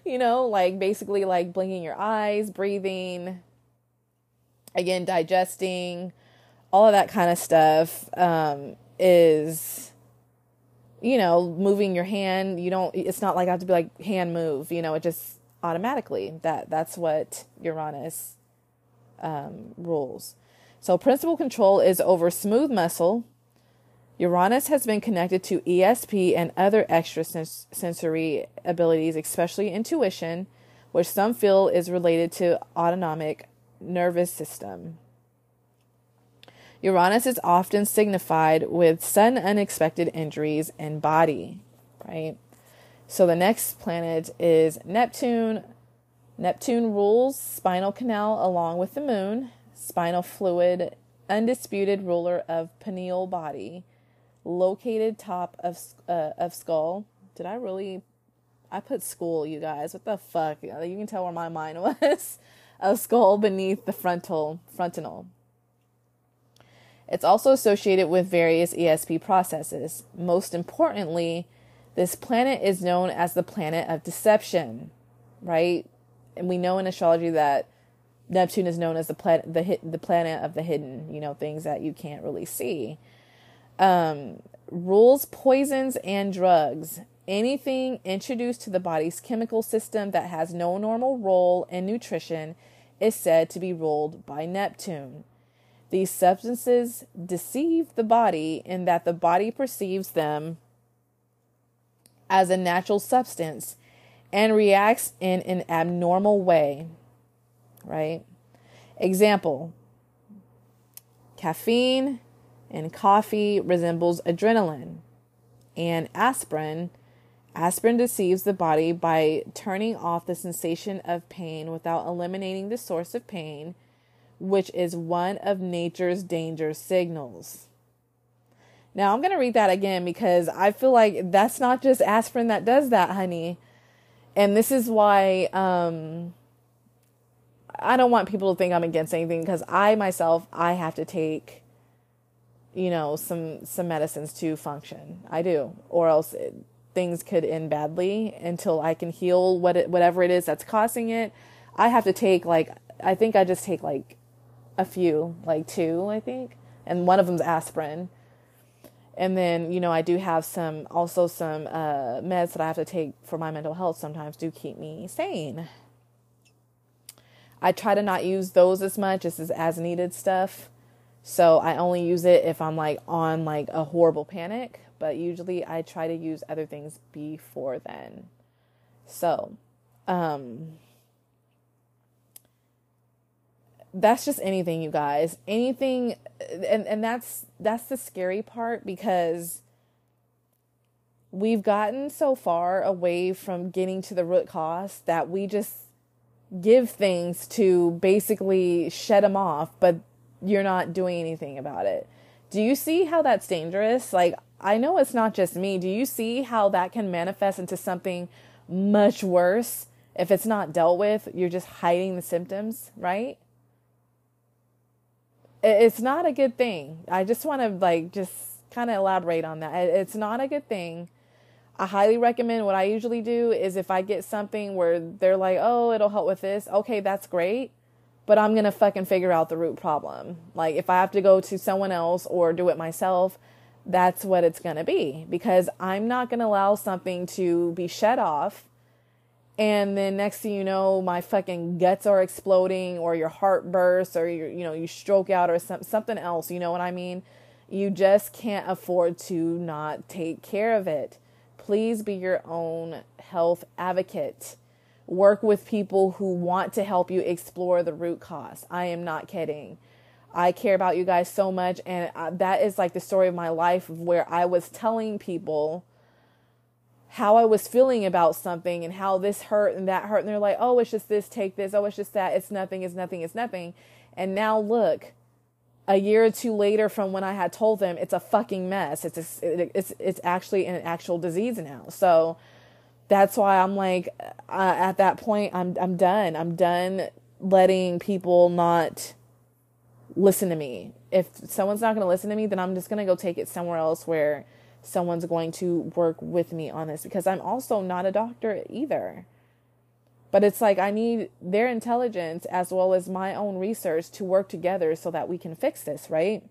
you know, like basically like blinking your eyes, breathing, again, digesting, all of that kind of stuff um, is, you know, moving your hand. You don't, it's not like I have to be like, hand move, you know, it just automatically, that that's what Uranus um, rules. So principal control is over smooth muscle. Uranus has been connected to E S P and other extrasensory abilities, especially intuition, which some feel is related to autonomic nervous system. Uranus is often signified with sudden unexpected injuries in body, right? So the next planet is Neptune. Neptune rules spinal canal along with the moon, spinal fluid, undisputed ruler of pineal body, located top of uh, of skull. Did I really? I put skull, you guys. What the fuck? You can tell where my mind was. Of skull beneath the frontal frontal. It's also associated with various E S P processes. Most importantly, this planet is known as the planet of deception, right? And we know in astrology that Neptune is known as the planet, the the planet of the hidden, you know, things that you can't really see. Um, rules poisons and drugs. Anything introduced to the body's chemical system that has no normal role in nutrition is said to be ruled by Neptune. These substances deceive the body in that the body perceives them as a natural substance and reacts in an abnormal way. Right? Example, caffeine in coffee resembles adrenaline, and aspirin. Aspirin deceives the body by turning off the sensation of pain without eliminating the source of pain, which is one of nature's danger signals. Now, I'm going to read that again because I feel like that's not just aspirin that does that, honey. And this is why, um, I don't want people to think I'm against anything, because I myself, I have to take, you know, some some medicines to function. I do, or else it, things could end badly until I can heal what it, whatever it is that's causing it. I have to take like, I think I just take like a few, like two, I think. And one of them's aspirin. And then, you know, I do have some, also some uh, meds that I have to take for my mental health sometimes to keep me sane. I try to not use those as much. This is as needed stuff. So I only use it if I'm like on like a horrible panic, but usually I try to use other things before then. So, um, that's just anything, you guys, anything. And, and that's, that's the scary part, because we've gotten so far away from getting to the root cause that we just give things to basically shut them off, but you're not doing anything about it. Do you see how that's dangerous? Like, I know it's not just me. Do you see how that can manifest into something much worse if it's not dealt with? You're just hiding the symptoms, right? It's not a good thing. I just want to like, just kind of elaborate on that. It's not a good thing. I highly recommend, what I usually do is if I get something where they're like, oh, it'll help with this. Okay, that's great. But I'm going to fucking figure out the root problem. Like if I have to go to someone else or do it myself, that's what it's going to be, because I'm not going to allow something to be shut off. And then next thing you know, my fucking guts are exploding, or your heart bursts, or you you know, you stroke out, or some, something else. You know what I mean? You just can't afford to not take care of it. Please be your own health advocate. Work with people who want to help you explore the root cause. I am not kidding. I care about you guys so much. And I, that is like the story of my life, where I was telling people how I was feeling about something and how this hurt and that hurt. And they're like, oh, it's just this, take this. Oh, it's just that. It's nothing, it's nothing, it's nothing. And now look, a year or two later from when I had told them, it's a fucking mess. It's a, it's it's actually an actual disease now. So that's why I'm like, uh, at that point, I'm I'm done. I'm done letting people not listen to me. If someone's not going to listen to me, then I'm just going to go take it somewhere else where someone's going to work with me on this, because I'm also not a doctor either. But it's like, I need their intelligence as well as my own research to work together so that we can fix this, right?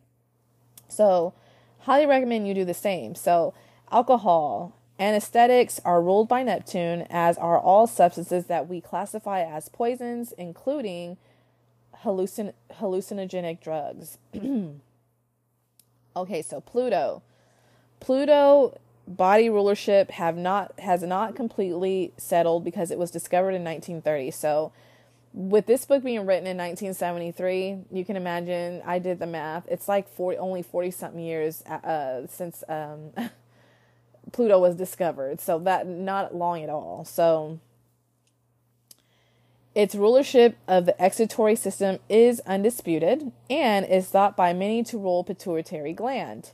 So highly recommend you do the same. So alcohol, anesthetics are ruled by Neptune, as are all substances that we classify as poisons, including hallucin- hallucinogenic drugs. Okay, so Pluto. Pluto body rulership have not has not completely settled, because it was discovered in nineteen thirty. So with this book being written in nineteen seventy-three, you can imagine, I did the math, it's like forty only forty something years uh, since um, Pluto was discovered. So that, not long at all. So its rulership of the excretory system is undisputed, and is thought by many to rule pituitary gland,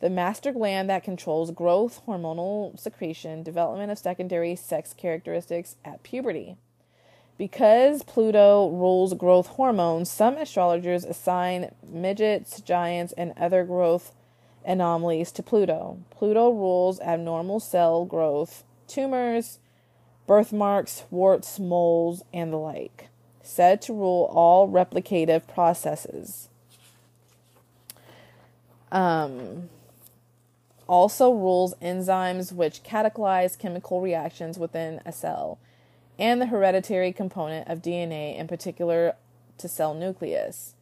the master gland that controls growth, hormonal secretion, development of secondary sex characteristics at puberty. Because Pluto rules growth hormones, some astrologers assign midgets, giants, and other growth anomalies to Pluto. Pluto rules abnormal cell growth, tumors, birthmarks, warts, moles, and the like, said to rule all replicative processes. Um... Also rules enzymes which catalyze chemical reactions within a cell, and the hereditary component of D N A, in particular to cell nucleus.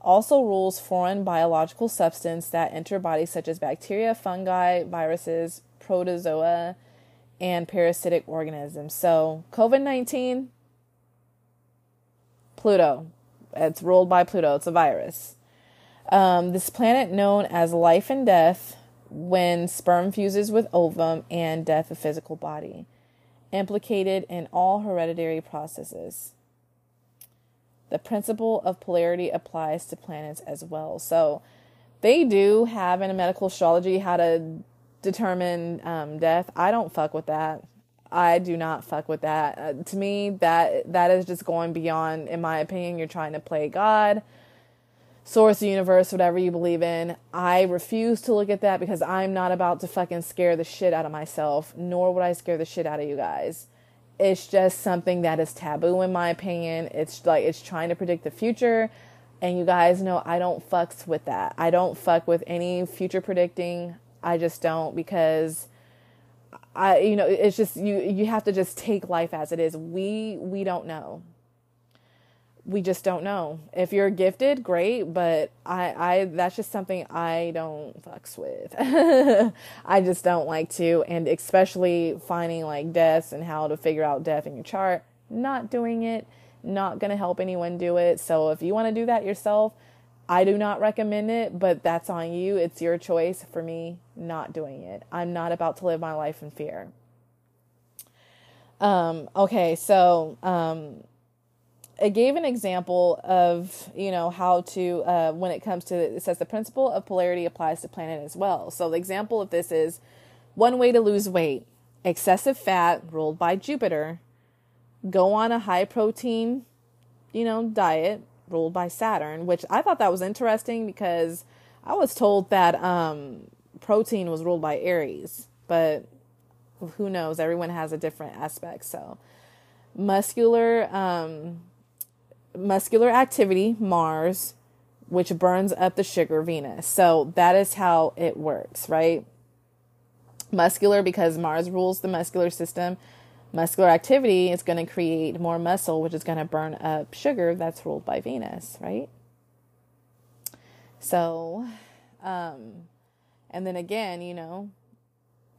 Also rules foreign biological substances that enter bodies, such as bacteria, fungi, viruses, protozoa, and parasitic organisms. So COVID nineteen, Pluto. It's ruled by Pluto. It's a virus. Um, this planet known as life and death, when sperm fuses with ovum, and death of physical body, implicated in all hereditary processes. The principle of polarity applies to planets as well. So they do have in a medical astrology how to determine um, death. I don't fuck with that. I do not fuck with that. Uh, to me, that that is just going beyond, in my opinion. You're trying to play God, source, the universe, whatever you believe in. I refuse to look at that, because I'm not about to fucking scare the shit out of myself, nor would I scare the shit out of you guys. It's just something that is taboo, in my opinion. It's like, it's trying to predict the future, and you guys know I don't fucks with that. I don't fuck with any future predicting. I just don't, because I, you know, it's just, you, you have to just take life as it is. We, we don't know. We just don't know. If you're gifted, great, but I, I that's just something I don't fucks with. I just don't like to, and especially finding like deaths and how to figure out death in your chart. Not doing it, not going to help anyone do it. So if you want to do that yourself, I do not recommend it, but that's on you. It's your choice. For me, not doing it. I'm not about to live my life in fear. Um, okay, so... Um, It gave an example of, you know, how to, uh, when it comes to, it says the principle of polarity applies to planet as well. So the example of this is one way to lose weight, excessive fat ruled by Jupiter, go on a high protein, you know, diet ruled by Saturn, which I thought that was interesting, because I was told that um, protein was ruled by Aries, but who knows? Everyone has a different aspect. So muscular, um, muscular activity, Mars, which burns up the sugar, Venus. So that is how it works, right? Muscular, because Mars rules the muscular system. Muscular activity is going to create more muscle, which is going to burn up sugar. That's ruled by Venus, right? So, um, and then again, you know,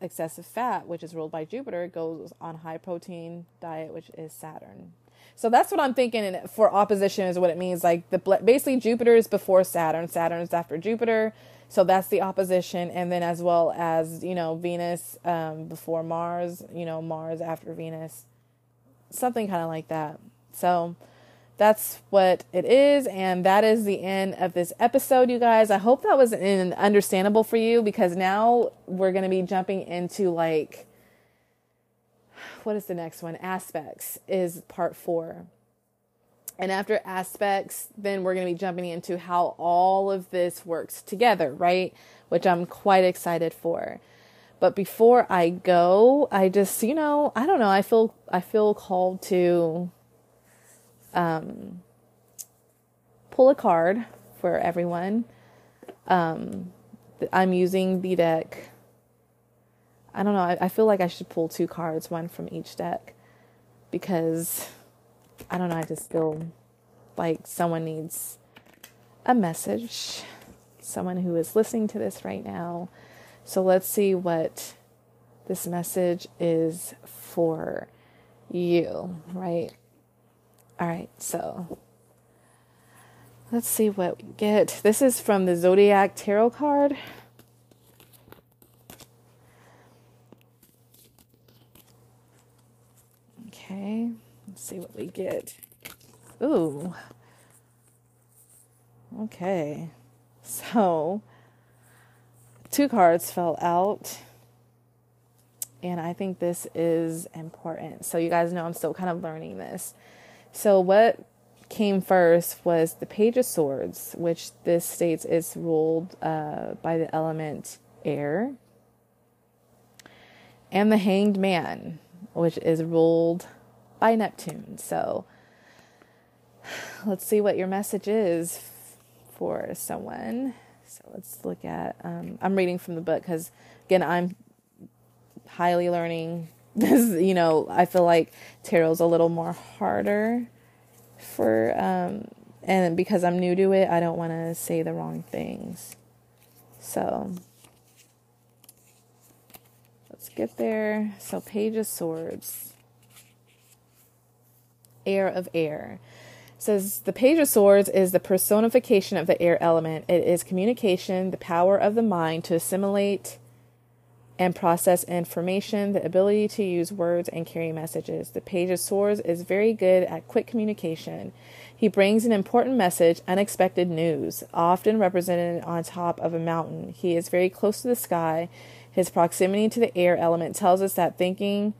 excessive fat, which is ruled by Jupiter, goes on high protein diet, which is Saturn. So that's what I'm thinking. And for opposition is what it means. Like the basically Jupiter is before Saturn. Saturn is after Jupiter. So that's the opposition. And then as well as, you know, Venus um, before Mars, you know, Mars after Venus, something kind of like that. So that's what it is. And that is the end of this episode, you guys. I hope that was in, understandable for you, because now we're going to be jumping into like, what is the next one? Aspects is part four. And after aspects, then we're going to be jumping into how all of this works together, right? Which I'm quite excited for. But before I go, I just, you know, I don't know. I feel, I feel called to, um, pull a card for everyone. Um, I'm using the deck. I don't know. I, I feel like I should pull two cards, one from each deck, because I don't know. I just feel like someone needs a message, someone who is listening to this right now. So let's see what this message is for you, right? All right, so let's see what we get. This is from the Zodiac Tarot card. Okay, let's see what we get. Ooh. Okay, so two cards fell out. And I think this is important. So you guys know I'm still kind of learning this. So what came first was the Page of Swords, which this states is ruled uh, by the element air, and the Hanged Man, which is ruled by Neptune. So let's see what your message is for someone. So let's look at, um, I'm reading from the book because, again, I'm highly learning this, you know, I feel like tarot's a little more harder for, um, and because I'm new to it, I don't want to say the wrong things. So let's get there. So Page of Swords, air of air. It says the Page of Swords is the personification of the air element. It is communication, the power of the mind to assimilate and process information, the ability to use words and carry messages. The Page of Swords is very good at quick communication. He brings an important message, unexpected news, often represented on top of a mountain. He is very close to the sky. His proximity to the air element tells us that thinking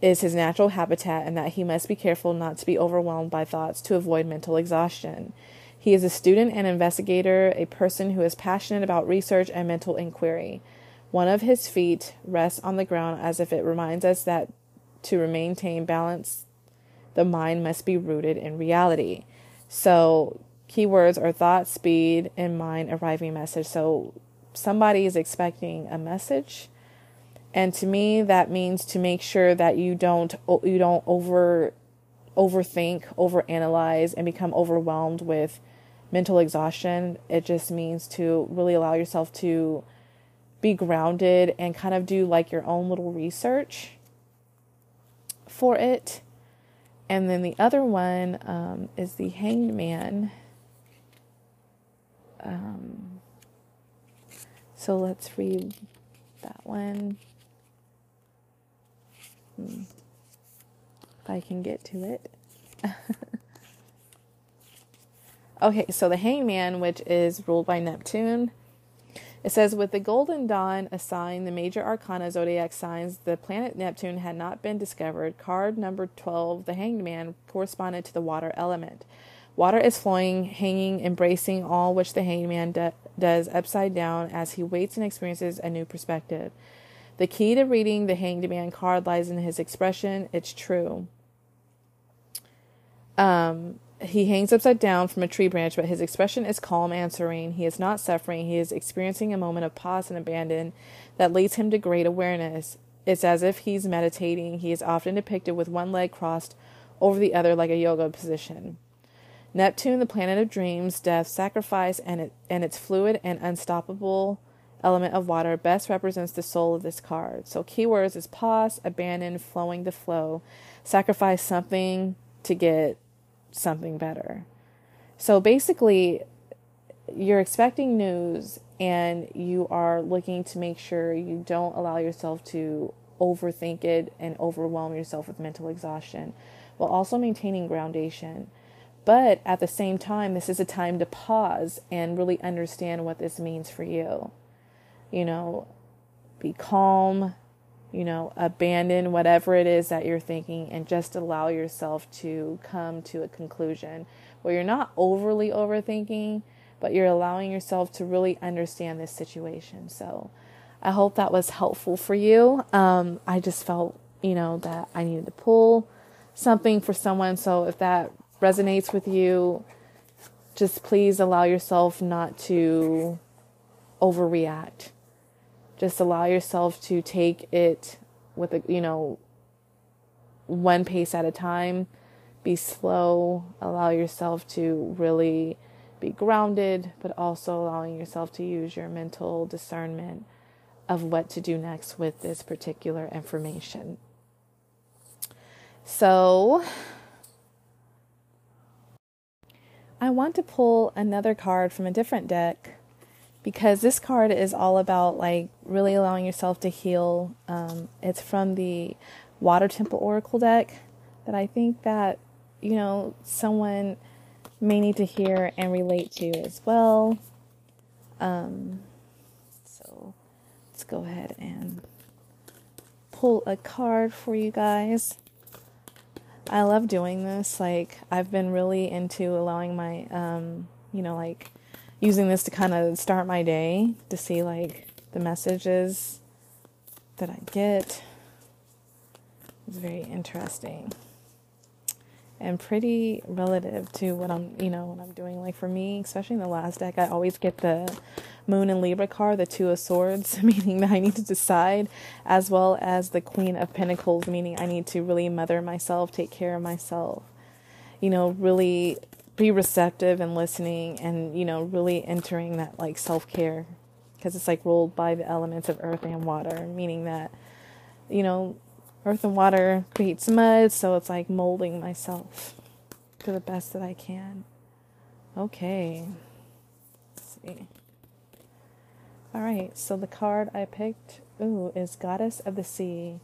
is his natural habitat and that he must be careful not to be overwhelmed by thoughts to avoid mental exhaustion. He is a student and investigator, a person who is passionate about research and mental inquiry. One of his feet rests on the ground as if it reminds us that to maintain balance, the mind must be rooted in reality. So keywords are thought, speed, and mind arriving message. So somebody is expecting a message. And to me, that means to make sure that you don't, you don't over, overthink, overanalyze, and become overwhelmed with mental exhaustion. It just means to really allow yourself to be grounded and kind of do like your own little research for it. And then the other one um, is the Hanged Man. Um, so let's read that one. Hmm. If I can get to it. Okay, so the Hanged Man, which is ruled by Neptune. It says, with the golden dawn, a sign, the major arcana zodiac signs, the planet Neptune had not been discovered. Card number twelve, the Hanged Man, corresponded to the water element. Water is flowing, hanging, embracing all which the Hanged Man do- does upside down as he waits and experiences a new perspective. The key to reading the Hanged Man card lies in his expression. It's true. Um, he hangs upside down from a tree branch, but his expression is calm and serene. He is not suffering. He is experiencing a moment of pause and abandon that leads him to great awareness. It's as if he's meditating. He is often depicted with one leg crossed over the other like a yoga position. Neptune, the planet of dreams, death, sacrifice, and, it, and its fluid and unstoppable element of water best represents the soul of this card. So keywords is pause, abandon, flowing the flow, sacrifice something to get something better. So basically, you're expecting news and you are looking to make sure you don't allow yourself to overthink it and overwhelm yourself with mental exhaustion, while also maintaining groundation. But at the same time, this is a time to pause and really understand what this means for you. You know, be calm, you know, abandon whatever it is that you're thinking and just allow yourself to come to a conclusion where you're not overly overthinking, but you're allowing yourself to really understand this situation. So I hope that was helpful for you. Um, I just felt, you know, that I needed to pull something for someone. So if that resonates with you, just please allow yourself not to overreact. Just allow yourself to take it with a, you know, one pace at a time. Be slow. Allow yourself to really be grounded, but also allowing yourself to use your mental discernment of what to do next with this particular information. So I want to pull another card from a different deck, because this card is all about like really allowing yourself to heal. Um, it's from the Water Temple Oracle deck that I think that, you know, someone may need to hear and relate to as well. Um, so let's go ahead and pull a card for you guys. I love doing this. Like, I've been really into allowing my, um, you know, like using this to kind of start my day to see like the messages that I get. It's very interesting and pretty relative to what I'm, you know, what I'm doing. Like for me, especially in the last deck, I always get the Moon and Libra card, the Two of Swords, meaning that I need to decide, as well as the Queen of Pentacles, meaning I need to really mother myself, take care of myself, you know, really be receptive and listening and, you know, really entering that like self-care, because it's like ruled by the elements of earth and water, meaning that, you know, earth and water creates mud, so it's like molding myself to the best that I can. Okay. Let's see. All right, so the card I picked, ooh, is Goddess of the Sea.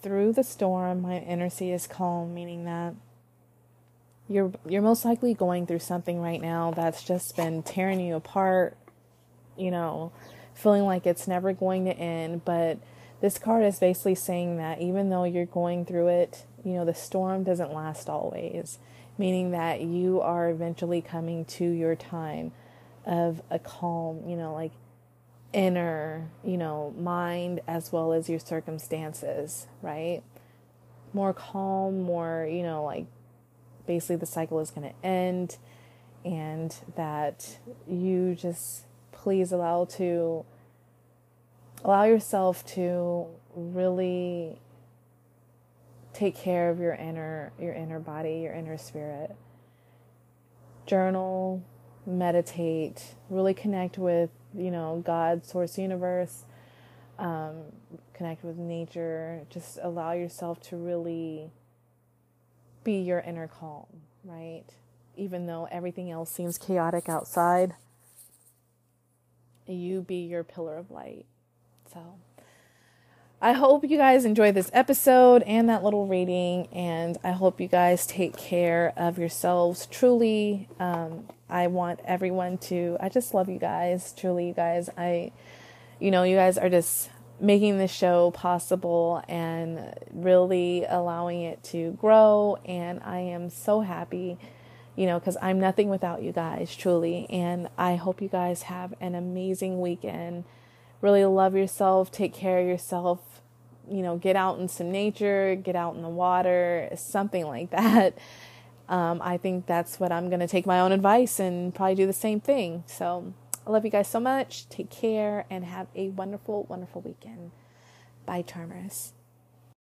Through the storm, my inner sea is calm, meaning that you're you're most likely going through something right now that's just been tearing you apart, you know, feeling like it's never going to end, but this card is basically saying that even though you're going through it, you know, the storm doesn't last always, meaning that you are eventually coming to your time of a calm, you know, like inner, you know, mind, as well as your circumstances, right? More calm, more, you know, like basically the cycle is going to end, and that you just please allow to Allow yourself to really take care of your inner, your inner body, your inner spirit. Journal, meditate, really connect with, you know, God, source, universe, um, connect with nature. Just allow yourself to really be your inner calm, right? Even though everything else seems chaotic outside, you be your pillar of light. So I hope you guys enjoyed this episode and that little reading, and I hope you guys take care of yourselves. Truly, um, I want everyone to, I just love you guys. Truly, you guys, I, you know, you guys are just making this show possible and really allowing it to grow. And I am so happy, you know, because I'm nothing without you guys, truly. And I hope you guys have an amazing weekend. really love yourself, take care of yourself, you know, get out in some nature, get out in the water, something like that. Um, I think that's what I'm going to take my own advice and probably do the same thing. So I love you guys so much. Take care and have a wonderful, wonderful weekend. Bye, Charmers.